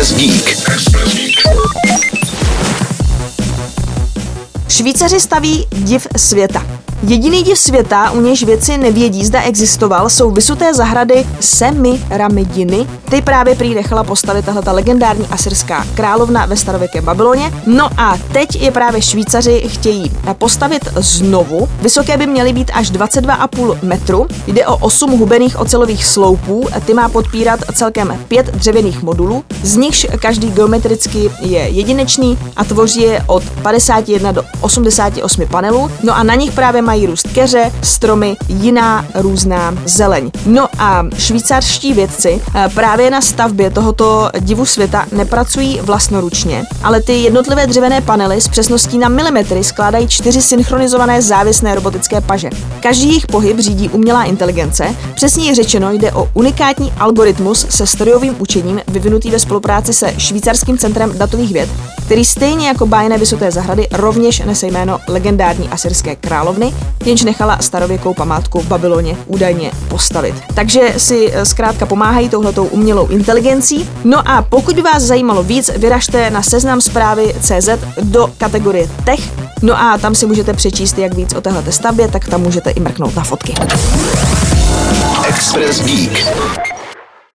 Express Geek. Švýcaři staví div světa. Jediný div světa, u nějž vědci nevědí, zda existoval, jsou visuté zahrady Semiramidiny. Ty právě prý nechala postavit tahleta legendární asyrská královna ve starověkém Babyloně. No a teď je právě Švýcaři chtějí postavit znovu. Vysoké by měly být až 22,5 metru. Jde o 8 hubených ocelových sloupů. Ty má podpírat celkem 5 dřevěných modulů, z nichž každý geometricky je jedinečný a tvoří je od 51 do 88 panelů. No a na nich právě mají růst keře, stromy, jiná různá zeleň. No a švýcarští vědci právě na stavbě tohoto divu světa nepracují vlastnoručně, ale ty jednotlivé dřevěné panely s přesností na milimetry skládají 4 synchronizované závěsné robotické paže. Každý jejich pohyb řídí umělá inteligence, přesněji řečeno jde o unikátní algoritmus se strojovým učením vyvinutý ve spolupráci se švýcarským centrem datových věd, který stejně jako bájné vysoké zahrady rovněž nese jméno legendární asyrské královny, jenž nechala starověkou památku v Babyloně údajně postavit. Takže si zkrátka pomáhají touhletou umělou inteligencí. No a pokud by vás zajímalo víc, vyražte na seznamzprávy.cz do kategorie Tech. No a tam si můžete přečíst jak víc o téhleté stavbě, tak tam můžete i mrknout na fotky. Express Geek.